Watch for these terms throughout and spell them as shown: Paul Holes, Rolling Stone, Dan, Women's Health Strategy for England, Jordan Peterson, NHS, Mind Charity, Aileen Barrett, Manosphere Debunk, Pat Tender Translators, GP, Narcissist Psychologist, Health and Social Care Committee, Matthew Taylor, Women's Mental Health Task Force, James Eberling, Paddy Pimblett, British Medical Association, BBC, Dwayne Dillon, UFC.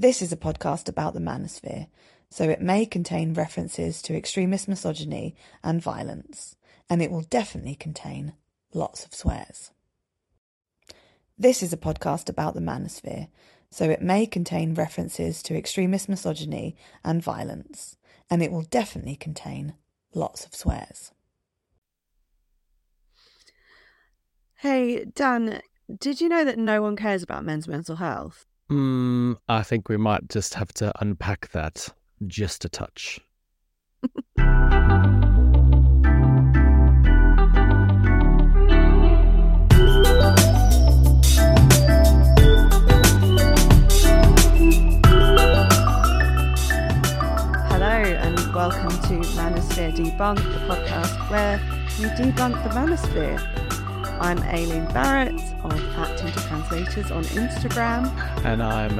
This is a podcast about the manosphere, so it may contain references to extremist misogyny and violence, and it will definitely contain lots of swears. This is a podcast about the manosphere, so it may contain references to extremist misogyny and violence, and it will definitely contain lots of swears. Hey, Dan, did you know that no one cares about men's mental health? I think we might just have to unpack that just a touch. Welcome to Manosphere Debunk, the podcast where you debunk the manosphere. I'm Aileen Barrett of Pat Tender Translators on Instagram. And I'm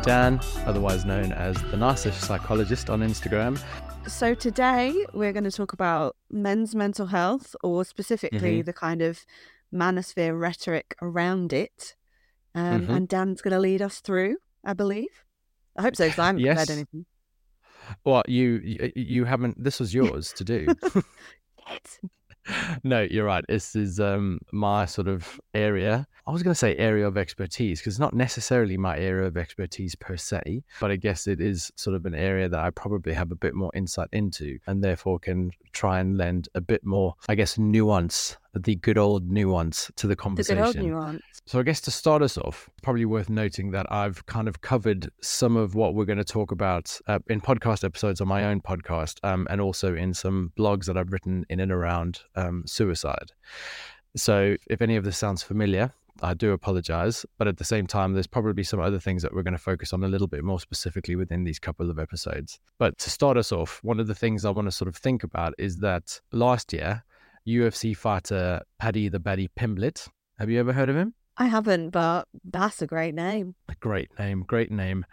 Dan, otherwise known as the Narcissist Psychologist on Instagram. So today we're going to talk about men's mental health, or specifically the kind of manosphere rhetoric around it. And Dan's going to lead us through, I believe. I hope so, because I haven't prepared anything. Well, you haven't. This was yours to do. No, you're right. This is my sort of area. I was going to say area of expertise, because it's not necessarily my area of expertise per se, but I guess it is sort of an area that I probably have a bit more insight into, and therefore can try and lend a bit more, I guess, nuance, the good old nuance to the conversation. The good old nuance. So I guess to start us off, probably worth noting that I've kind of covered some of what we're going to talk about in podcast episodes on my own podcast, and also in some blogs that I've written in and around suicide. So if any of this sounds familiar, I do apologize, but at the same time, there's probably some other things that we're going to focus on a little bit more specifically within these couple of episodes. But to start us off, one of the things I want to sort of think about is that last year, UFC fighter Paddy Pimblett. Have you ever heard of him? I haven't, but that's a great name. Great name.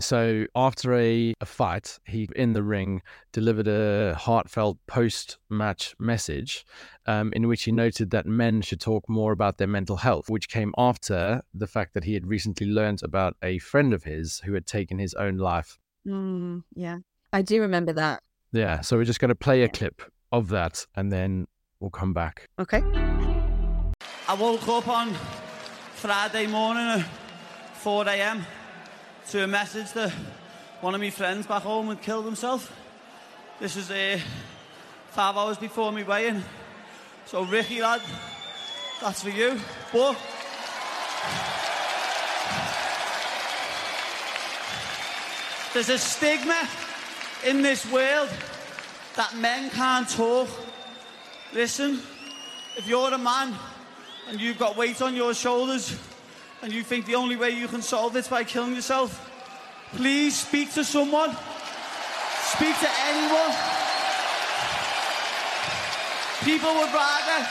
So after a fight, he, in the ring, delivered a heartfelt post-match message in which he noted that men should talk more about their mental health, which came after the fact that he had recently learned about a friend of his who had taken his own life. Yeah, I do remember that. Yeah, so we're just going to play a clip of that and then we'll come back. Okay. I woke up on Friday morning at 4 a.m. to a message that one of my friends back home had killed himself. This is 5 hours before my weigh-in. So Ricky, lad, that's for you. But there's a stigma in this world that men can't talk. Listen, if you're a man and you've got weight on your shoulders and you think the only way you can solve this by killing yourself, please speak to someone. Speak to anyone. People would rather,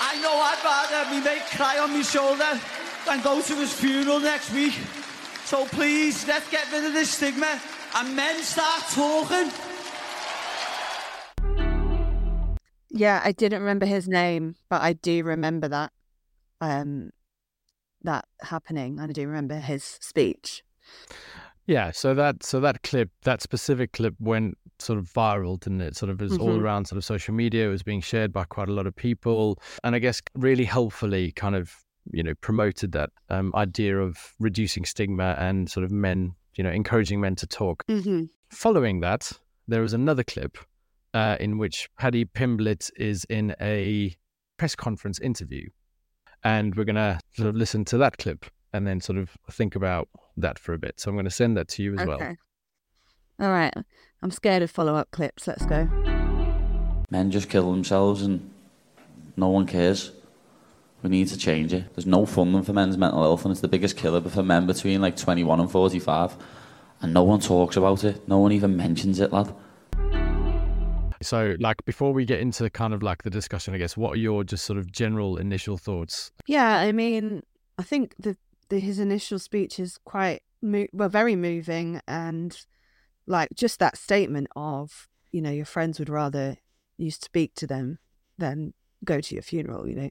I know I'd rather me mate cry on my shoulder than go to his funeral next week. So please, let's get rid of this stigma and men start talking. Yeah, I didn't remember his name, but I do remember that that happening. I do remember his speech. Yeah, so that clip, that specific clip went sort of viral, didn't it? Sort of was all around sort of social media. It was being shared by quite a lot of people, and I guess really helpfully kind of, you know, promoted that idea of reducing stigma and sort of men, you know, encouraging men to talk. Following that, there was another clip in which Paddy Pimblett is in a press conference interview. And we're going to sort of listen to that clip and then sort of think about that for a bit. So I'm going to send that to you as well. Okay. All right. I'm scared of follow-up clips. Let's go. Men just kill themselves and no one cares. We need to change it. There's no funding for men's mental health, and it's the biggest killer for men between like 21 and 45. And no one talks about it. No one even mentions it, lad. So, like, before we get into kind of like the discussion, I guess, what are your just sort of general initial thoughts? Yeah, I mean, I think his initial speech is quite, very moving. And like just that statement of, you know, your friends would rather you speak to them than go to your funeral, you know,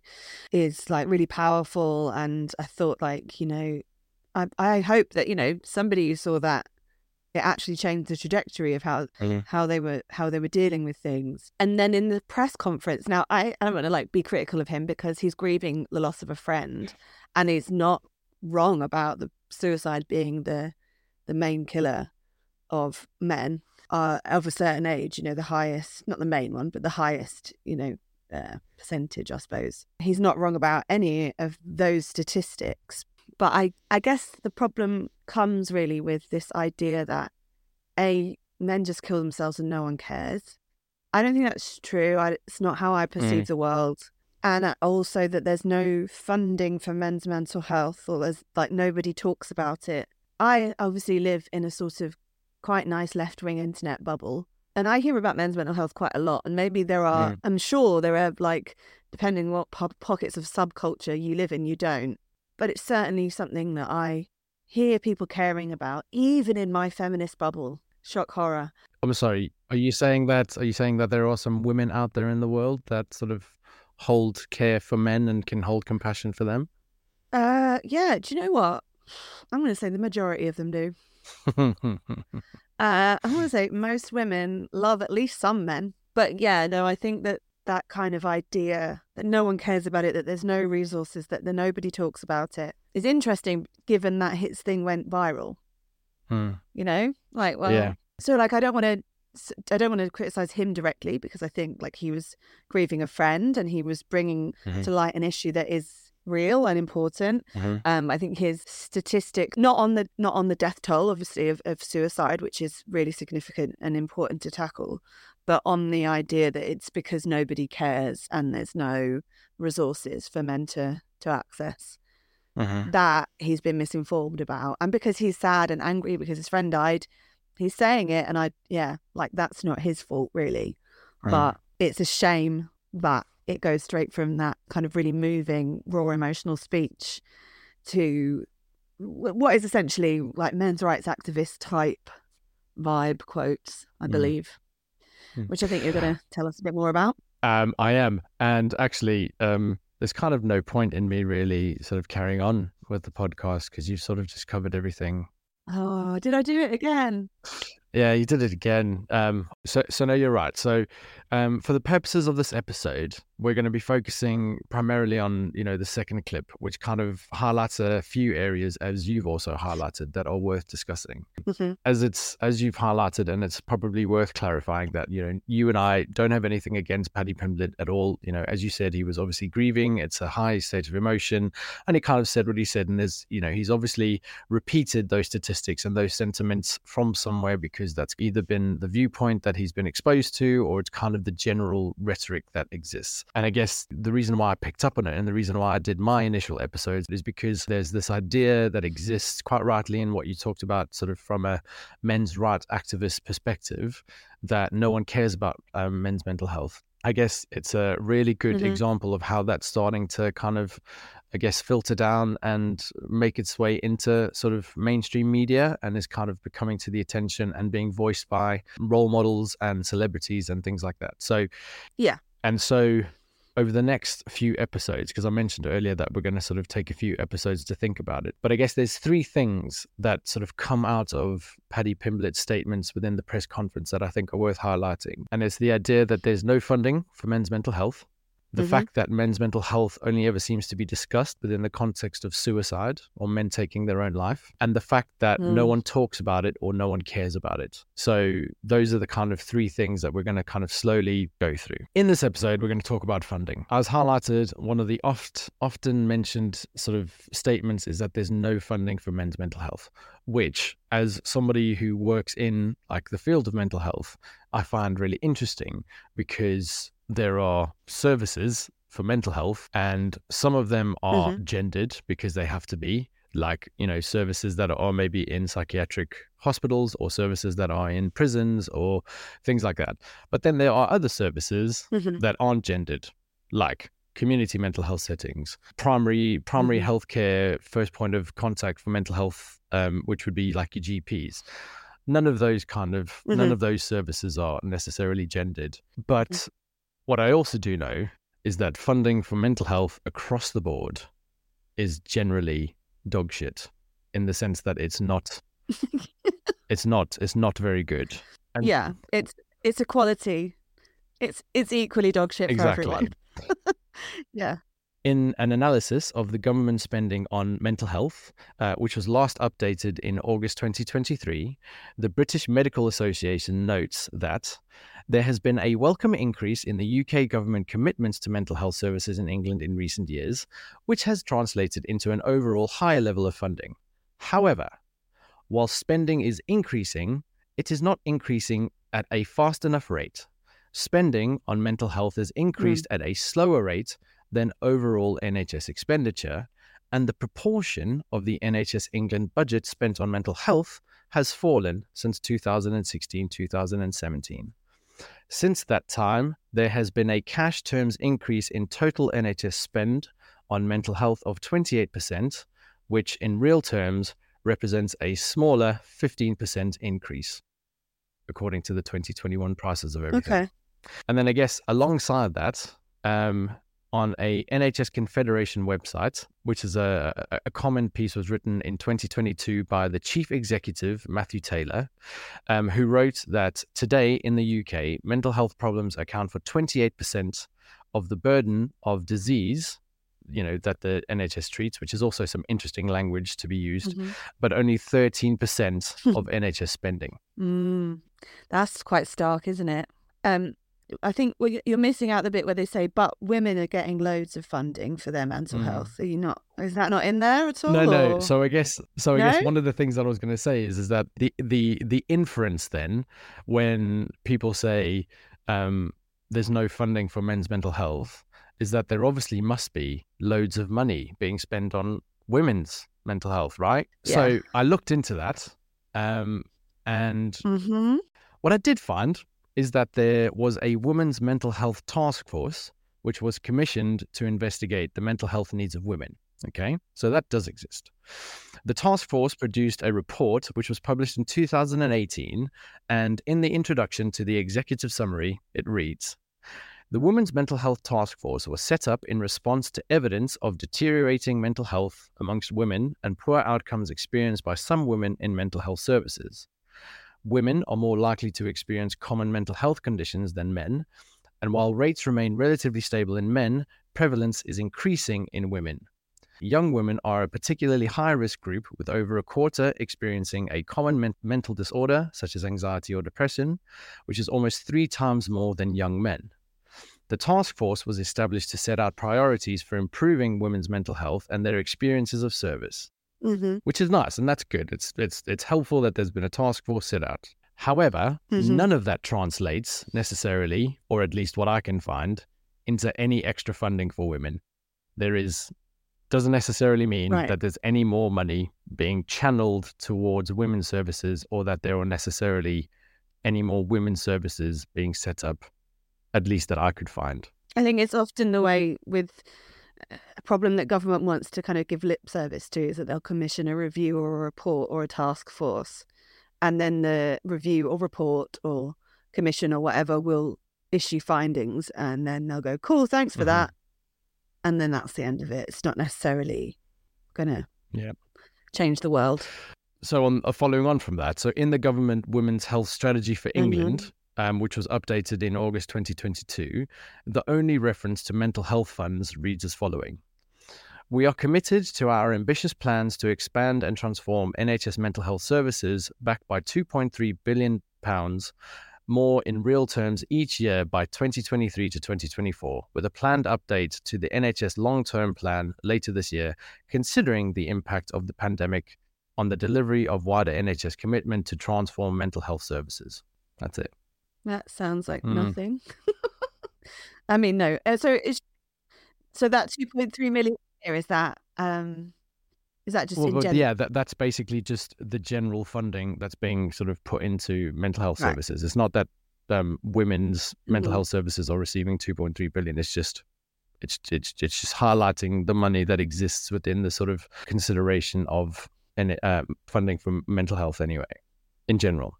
is like really powerful. And I thought, like, you know, I hope that, you know, somebody who saw that, it actually changed the trajectory of how they were dealing with things. And then in the press conference, now I don't want to like be critical of him because he's grieving the loss of a friend, and he's not wrong about the suicide being the main killer of men of a certain age, you know, the highest, not the main one, but the highest, you know, percentage, I suppose. He's not wrong about any of those statistics. But I guess the problem comes really with this idea that, A, men just kill themselves and no one cares. I don't think that's true. It's not how I perceive the world. And also that there's no funding for men's mental health, or there's like nobody talks about it. I obviously live in a sort of quite nice left-wing internet bubble, and I hear about men's mental health quite a lot. And maybe there are, I'm sure there are, like, depending what pockets of subculture you live in, you don't. But it's certainly something that I hear people caring about, even in my feminist bubble. Shock horror. I'm sorry. Are you saying that there are some women out there in the world that sort of hold care for men and can hold compassion for them? Yeah. Do you know what? I'm going to say the majority of them do. I'm going to say most women love at least some men. But yeah, no, I think that kind of idea that no one cares about it, that there's no resources, that nobody talks about it, is interesting given that his thing went viral. You know, like, well, yeah. So like, I don't want to criticize him directly, because I think like he was grieving a friend and he was bringing to light an issue that is real and important. I think his statistic, not on the death toll, obviously, of suicide, which is really significant and important to tackle, but on the idea that it's because nobody cares and there's no resources for men to access, that he's been misinformed about. And because he's sad and angry because his friend died, he's saying it. And that's not his fault, really. But it's a shame that it goes straight from that kind of really moving, raw, emotional speech to what is essentially like men's rights activist type vibe quotes, I believe. Which I think you're going to tell us a bit more about. I am. And actually, there's kind of no point in me really sort of carrying on with the podcast, because you've sort of just covered everything. Oh, did I do it again? Yeah, you did it again. So no, you're right. So for the purposes of this episode, we're going to be focusing primarily on, you know, the second clip, which kind of highlights a few areas, as you've also highlighted, that are worth discussing. As you've highlighted, and it's probably worth clarifying that, you know, you and I don't have anything against Paddy Pimblett at all. You know, as you said, he was obviously grieving. It's a high state of emotion, and he kind of said what he said. And there's, you know, he's obviously repeated those statistics and those sentiments from somewhere, because that's either been the viewpoint that he's been exposed to, or it's kind of the general rhetoric that exists. And I guess the reason why I picked up on it, and the reason why I did my initial episodes, is because there's this idea that exists, quite rightly, in what you talked about, sort of from a men's rights activist perspective, that no one cares about men's mental health. I guess it's a really good example of how that's starting to kind of, I guess, filter down and make its way into sort of mainstream media, and is kind of becoming to the attention and being voiced by role models and celebrities and things like that. So, yeah. And so over the next few episodes, because I mentioned earlier that we're going to sort of take a few episodes to think about it, but I guess there's three things that sort of come out of Paddy Pimblett's statements within the press conference that I think are worth highlighting. And it's the idea that there's no funding for men's mental health, the fact that men's mental health only ever seems to be discussed within the context of suicide or men taking their own life, and the fact that no one talks about it or no one cares about it. So those are the kind of three things that we're going to kind of slowly go through. In this episode, we're going to talk about funding. As highlighted, one of the often mentioned sort of statements is that there's no funding for men's mental health, which, as somebody who works in like the field of mental health, I find really interesting, because there are services for mental health, and some of them are gendered, because they have to be, like, you know, services that are maybe in psychiatric hospitals or services that are in prisons or things like that. But then there are other services that aren't gendered, like community mental health settings, primary healthcare, first point of contact for mental health, which would be like your GPs. None of those services are necessarily gendered. But what I also do know is that funding for mental health across the board is generally dog shit. in the sense that it's not, it's not very good. And yeah, it's equality. It's equally dog shit exactly. for everyone. Yeah. In an analysis of the government spending on mental health, which was last updated in August 2023, the British Medical Association notes that there has been a welcome increase in the UK government commitments to mental health services in England in recent years, which has translated into an overall higher level of funding. However, while spending is increasing, it is not increasing at a fast enough rate. Spending on mental health has increased at a slower rate than overall NHS expenditure, and the proportion of the NHS England budget spent on mental health has fallen since 2016-2017. Since that time, there has been a cash terms increase in total NHS spend on mental health of 28%, which in real terms represents a smaller 15% increase, according to the 2021 prices of everything. Okay. And then I guess alongside that, on a NHS Confederation website, which is a comment piece was written in 2022 by the chief executive, Matthew Taylor, who wrote that today in the UK, mental health problems account for 28% of the burden of disease, you know, that the NHS treats, which is also some interesting language to be used, but only 13% of NHS spending. That's quite stark, isn't it? I think you're missing out the bit where they say, but women are getting loads of funding for their mental health. Are you not? Is that not in there at all? No. So I guess one of the things that I was going to say is that the inference then, when people say there's no funding for men's mental health, is that there obviously must be loads of money being spent on women's mental health, right? Yeah. So I looked into that, and what I did find is that there was a Women's Mental Health Task Force, which was commissioned to investigate the mental health needs of women. Okay, so that does exist. The task force produced a report which was published in 2018, and in the introduction to the executive summary, it reads, "The Women's Mental Health Task Force was set up in response to evidence of deteriorating mental health amongst women and poor outcomes experienced by some women in mental health services. Women are more likely to experience common mental health conditions than men, and while rates remain relatively stable in men, prevalence is increasing in women. Young women are a particularly high-risk group, with over a quarter experiencing a common mental disorder, such as anxiety or depression, which is almost 3 times more than young men. The task force was established to set out priorities for improving women's mental health and their experiences of service." Which is nice, and that's good. It's helpful that there's been a task force set out. However, none of that translates necessarily, or at least what I can find, into any extra funding for women. Doesn't necessarily mean that there's any more money being channeled towards women's services, or that there are necessarily any more women's services being set up, at least that I could find. I think it's often the way with a problem that government wants to kind of give lip service to is that they'll commission a review or a report or a task force, and then the review or report or commission or whatever will issue findings, and then they'll go, cool, thanks for that, and then that's the end of it. It's not necessarily gonna change the world. So following on from that, so in the government Women's Health Strategy for England, which was updated in August 2022, the only reference to mental health funds reads as following: "We are committed to our ambitious plans to expand and transform NHS mental health services, backed by £2.3 billion more in real terms each year by 2023 to 2024, with a planned update to the NHS long-term plan later this year, considering the impact of the pandemic on the delivery of wider NHS commitment to transform mental health services." That's it. That sounds like nothing. I mean, no. So that 2.3 million is that just in general? Yeah, that's basically just the general funding that's being sort of put into mental health services. It's not that women's mental health services are receiving 2.3 billion. It's just highlighting the money that exists within the sort of consideration of funding for mental health anyway, in general.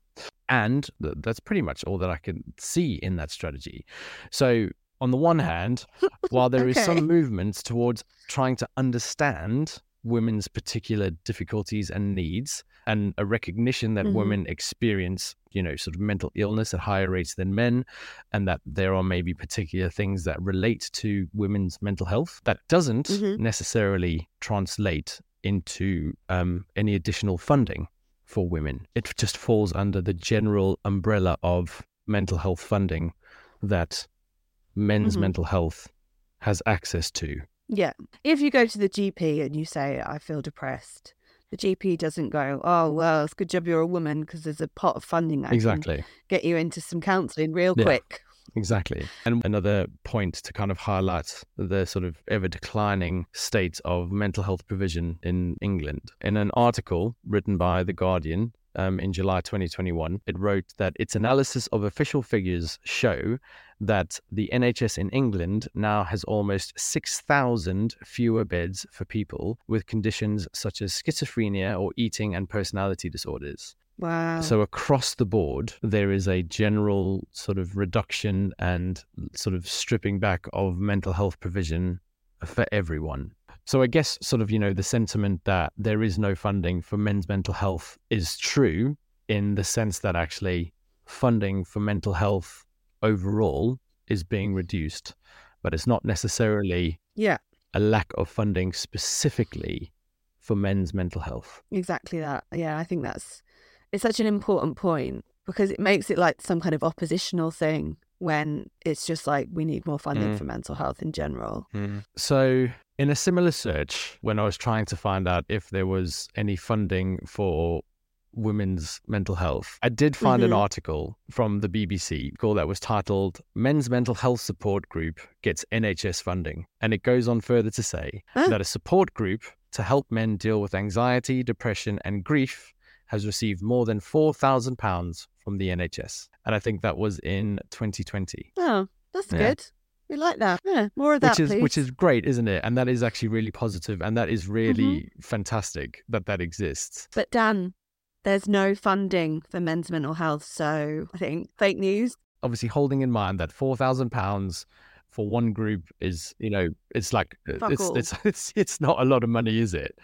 And that's pretty much all that I can see in that strategy. So on the one hand, while there is some movements towards trying to understand women's particular difficulties and needs, and a recognition that women experience, you know, sort of mental illness at higher rates than men, and that there are maybe particular things that relate to women's mental health that doesn't necessarily translate into any additional funding for women. It just falls under the general umbrella of mental health funding that men's mental health has access to. Yeah. If you go to the GP and you say, I feel depressed, the GP doesn't go, oh, well, it's a good job you're a woman because there's a pot of funding that can get you into some counselling real quick. Exactly. And another point to kind of highlight the sort of ever declining state of mental health provision in England. In an article written by The Guardian in July 2021, it wrote that its analysis of official figures show that the NHS in England now has almost 6,000 fewer beds for people with conditions such as schizophrenia or eating and personality disorders. Wow. So across the board, there is a general sort of reduction and sort of stripping back of mental health provision for everyone. So I guess sort of, you know, the sentiment that there is no funding for men's mental health is true in the sense that actually funding for mental health overall is being reduced, but it's not necessarily a lack of funding specifically for men's mental health. Exactly that. Yeah, I think that's, it's such an important point because it makes it like some kind of oppositional thing when it's just like we need more funding for mental health in general. So in a similar search, when I was trying to find out if there was any funding for women's mental health, I did find an article from the BBC that was titled Men's Mental Health Support Group Gets NHS Funding. And it goes on further to say that a support group to help men deal with anxiety, depression and grief has received more than £4,000 from the NHS. And I think that was in 2020. Oh, that's good. We like that. Yeah, more of that, please. Which is great, isn't it? And that is actually really positive, and that is really fantastic that that exists. But Dan, there's no funding for men's mental health, so I think fake news. Obviously, holding in mind that £4,000 for one group is, you know, it's like it's not a lot of money, is it?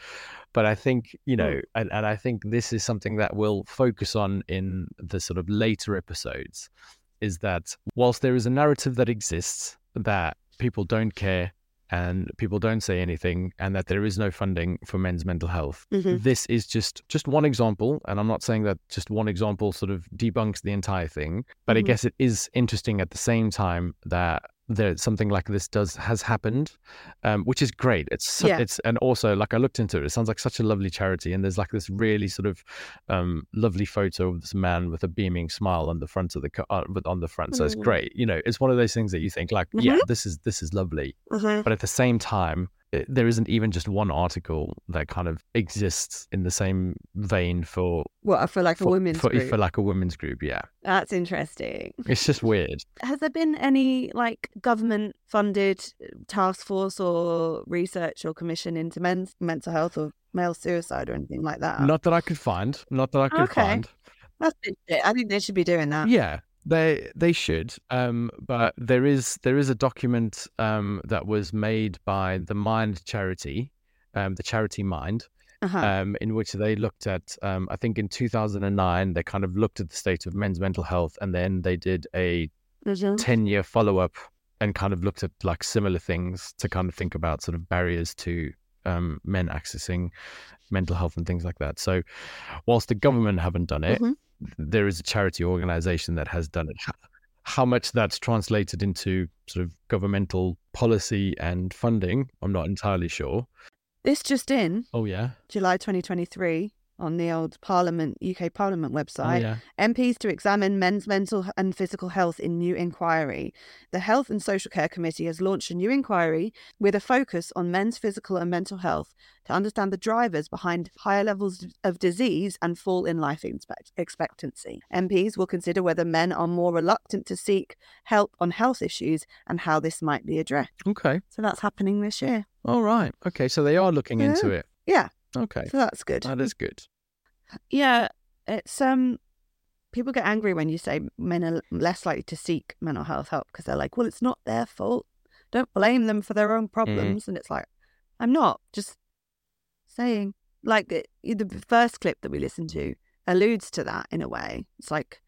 But I think, you know, and I think this is something that we'll focus on in the sort of later episodes, is that whilst there is a narrative that exists that people don't care and people don't say anything and that there is no funding for men's mental health, this is just one example. And I'm not saying that just one example sort of debunks the entire thing, but I guess it is interesting at the same time that there something like this has happened, which is great. It's and also, like, I looked into it sounds like such a lovely charity, and there's like this really sort of lovely photo of this man with a beaming smile on the front of the car, so it's great. You know, it's one of those things that you think like, yeah, this is lovely, but at the same time there isn't even just one article that kind of exists in the same vein for like a women's group. Yeah, that's interesting. It's just weird. Has there been any like government funded task force or research or commission into men's mental health or male suicide or anything like that? Not that I could find. That's it. I think they should be doing that. Yeah. They should, but there is a document that was made by the Mind Charity, the charity Mind, in which they looked at, I think in 2009, they kind of looked at the state of men's mental health, and then they did a 10-year follow-up and kind of looked at like similar things to kind of think about sort of barriers to men accessing mental health and things like that. So whilst the government haven't done it, there is a charity organization that has done it. How much that's translated into sort of governmental policy and funding, I'm not entirely sure. This just in. Oh, yeah. July 2023 on the old UK Parliament website. Oh, yeah. MPs to examine men's mental and physical health in new inquiry. The Health and Social Care Committee has launched a new inquiry with a focus on men's physical and mental health to understand the drivers behind higher levels of disease and fall in life expectancy. MPs will consider whether men are more reluctant to seek help on health issues and how this might be addressed. Okay. So that's happening this year. All right. Okay. So they are looking into it. Yeah. Okay. So that's good. That is good. Yeah. It's people get angry when you say men are less likely to seek mental health help because they're like, well, it's not their fault. Don't blame them for their own problems. And it's like, I'm not. Just saying. Like the first clip that we listened to alludes to that in a way. It's like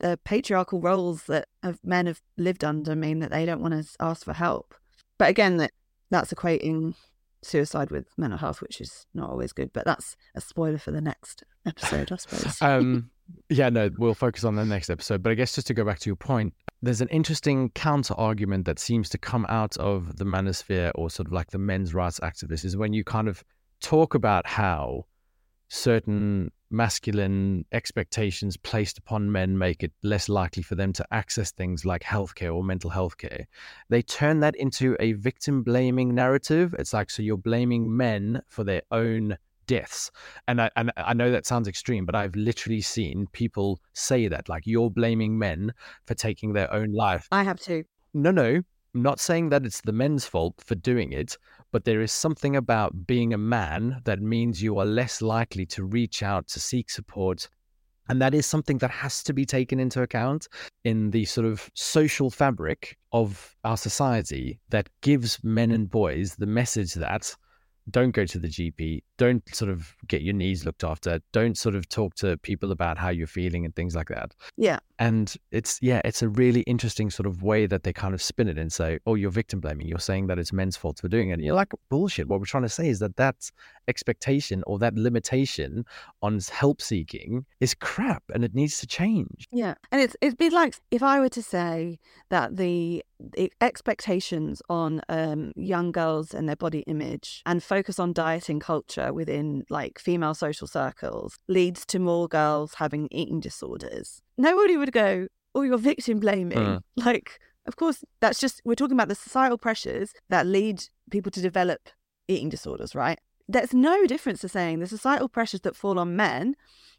the patriarchal roles that men have lived under mean that they don't want to ask for help. But again, that's equating suicide with mental health, which is not always good. But that's a spoiler for the next episode, I suppose. Yeah, no, we'll focus on the next episode. But I guess just to go back to your point, there's an interesting counter argument that seems to come out of the manosphere, or sort of like the men's rights activists, is when you kind of talk about how certain masculine expectations placed upon men make it less likely for them to access things like healthcare or mental health care. They turn that into a victim blaming narrative. It's like, so you're blaming men for their own deaths. And I know that sounds extreme, but I've literally seen people say that, like, you're blaming men for taking their own life. I have too. No. I'm not saying that it's the men's fault for doing it, but there is something about being a man that means you are less likely to reach out to seek support. And that is something that has to be taken into account in the sort of social fabric of our society that gives men and boys the message that don't go to the GP, don't sort of get your knees looked after, don't sort of talk to people about how you're feeling and things like that. Yeah. And it's a really interesting sort of way that they kind of spin it and say, oh, you're victim blaming. You're saying that it's men's fault for doing it. And you're like, bullshit. What we're trying to say is that that expectation or that limitation on help seeking is crap and it needs to change. Yeah. And it'd be like if I were to say that the expectations on young girls and their body image and focus on dieting culture within like female social circles leads to more girls having eating disorders. Nobody would go, oh, you're victim blaming. Like, of course, that's just, we're talking about the societal pressures that lead people to develop eating disorders, right? There's no difference to saying the societal pressures that fall on men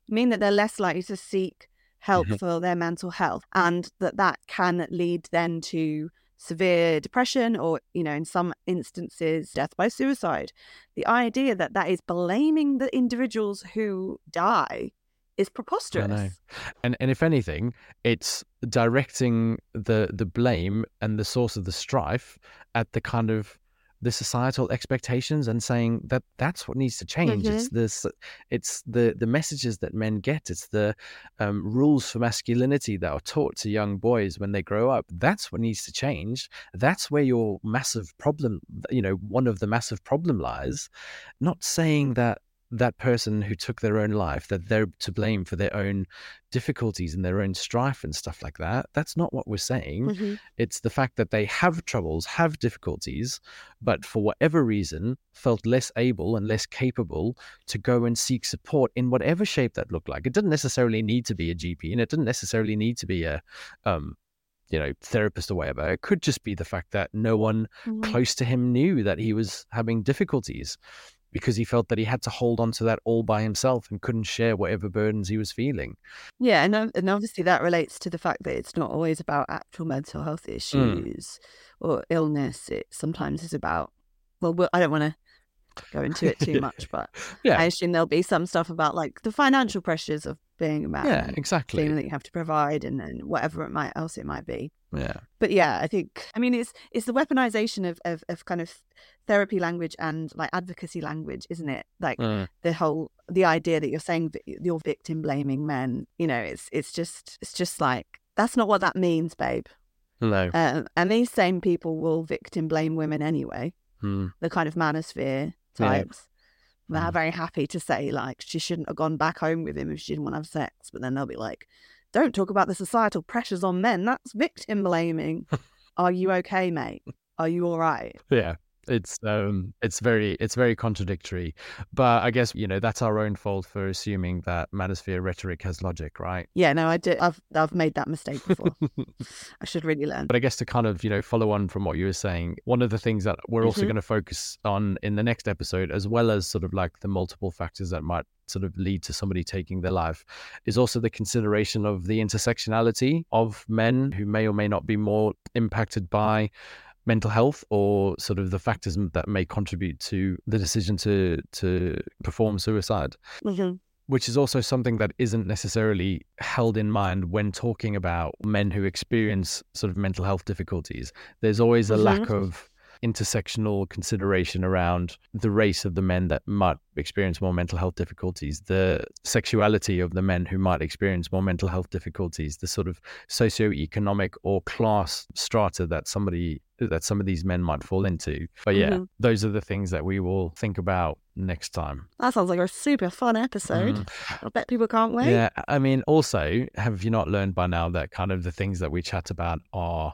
mean that they're less likely to seek help for their mental health, and that can lead then to severe depression or, you know, in some instances, death by suicide. The idea that that is blaming the individuals who die is preposterous. I know. And if anything, it's directing the blame and the source of the strife at the kind of the societal expectations and saying that that's what needs to change. Mm-hmm. It's the messages that men get. It's the rules for masculinity that are taught to young boys when they grow up. That's what needs to change. That's where your massive problem, you know, one of the massive problem lies. Not saying that that person who took their own life, that they're to blame for their own difficulties and their own strife and stuff like that. That's not what we're saying. Mm-hmm. It's the fact that they have troubles, have difficulties, but for whatever reason felt less able and less capable to go and seek support in whatever shape that looked like. It didn't necessarily need to be a GP, and it didn't necessarily need to be a therapist or whatever. It could just be the fact that no one close to him knew that he was having difficulties, because he felt that he had to hold on to that all by himself and couldn't share whatever burdens he was feeling. Yeah, and obviously that relates to the fact that it's not always about actual mental health issues or illness. It sometimes is about, well, I don't want to go into it too much, but yeah. I assume there'll be some stuff about like the financial pressures of being a man. Yeah, exactly. Feeling that you have to provide and whatever it might be. Yeah. But yeah, I think, I mean, it's the weaponization of kind of therapy language and like advocacy language, isn't it? Like the idea that you're saying that you're victim blaming men, you know, it's just like, that's not what that means, babe. No. And these same people will victim blame women anyway. The kind of manosphere types. Yeah. They're very happy to say like she shouldn't have gone back home with him if she didn't want to have sex, but then they'll be like, don't talk about the societal pressures on men. That's victim blaming. Are you okay, mate? Are you all right? Yeah. It's very contradictory, but I guess, you know, that's our own fault for assuming that manosphere rhetoric has logic, right? Yeah, no, I do. I've made that mistake before. I should really learn. But I guess to kind of, you know, follow on from what you were saying, one of the things that we're also going to focus on in the next episode, as well as sort of like the multiple factors that might sort of lead to somebody taking their life, is also the consideration of the intersectionality of men who may or may not be more impacted by mental health or sort of the factors that may contribute to the decision to perform suicide, which is also something that isn't necessarily held in mind when talking about men who experience sort of mental health difficulties. There's always a lack of intersectional consideration around the race of the men that might experience more mental health difficulties, the sexuality of the men who might experience more mental health difficulties, the sort of socioeconomic or class strata that some of these men might fall into. But yeah, those are the things that we will think about next time. That sounds like a super fun episode. I bet people can't wait. Yeah, I mean, also, have you not learned by now that kind of the things that we chat about are,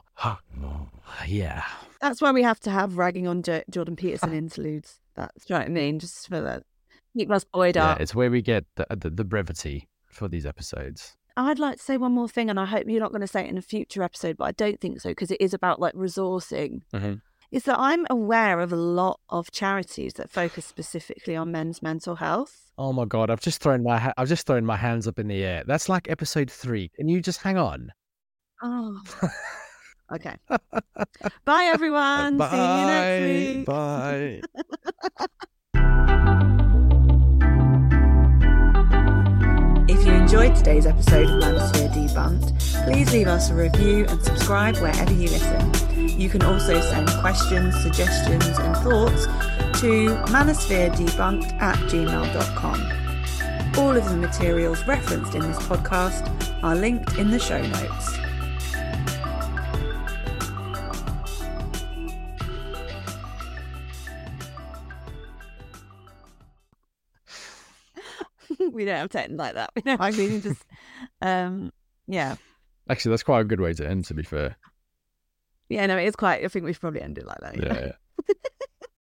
yeah. That's why we have to have ragging on Jordan Peterson interludes. That's, do you know what I mean? Just for that. Keep us buoyed up. It's where we get the brevity for these episodes. I'd like to say one more thing, and I hope you're not going to say it in a future episode, but I don't think so, because it is about like resourcing. Is that I'm aware of a lot of charities that focus specifically on men's mental health. Oh my God, I've just thrown my hands up in the air. That's like episode 3. Can you just hang on? Oh. Okay. Bye, everyone. Bye. See you next week. Bye. If you enjoyed today's episode of Manosphere Debunked, please leave us a review and subscribe wherever you listen. You can also send questions, suggestions and thoughts to manospheredebunked@gmail.com. All of the materials referenced in this podcast are linked in the show notes. We don't have to end like that. We don't. I mean, just, yeah. Actually, that's quite a good way to end, to be fair. Yeah, no, it is quite. I think we should probably end it like that. Yeah.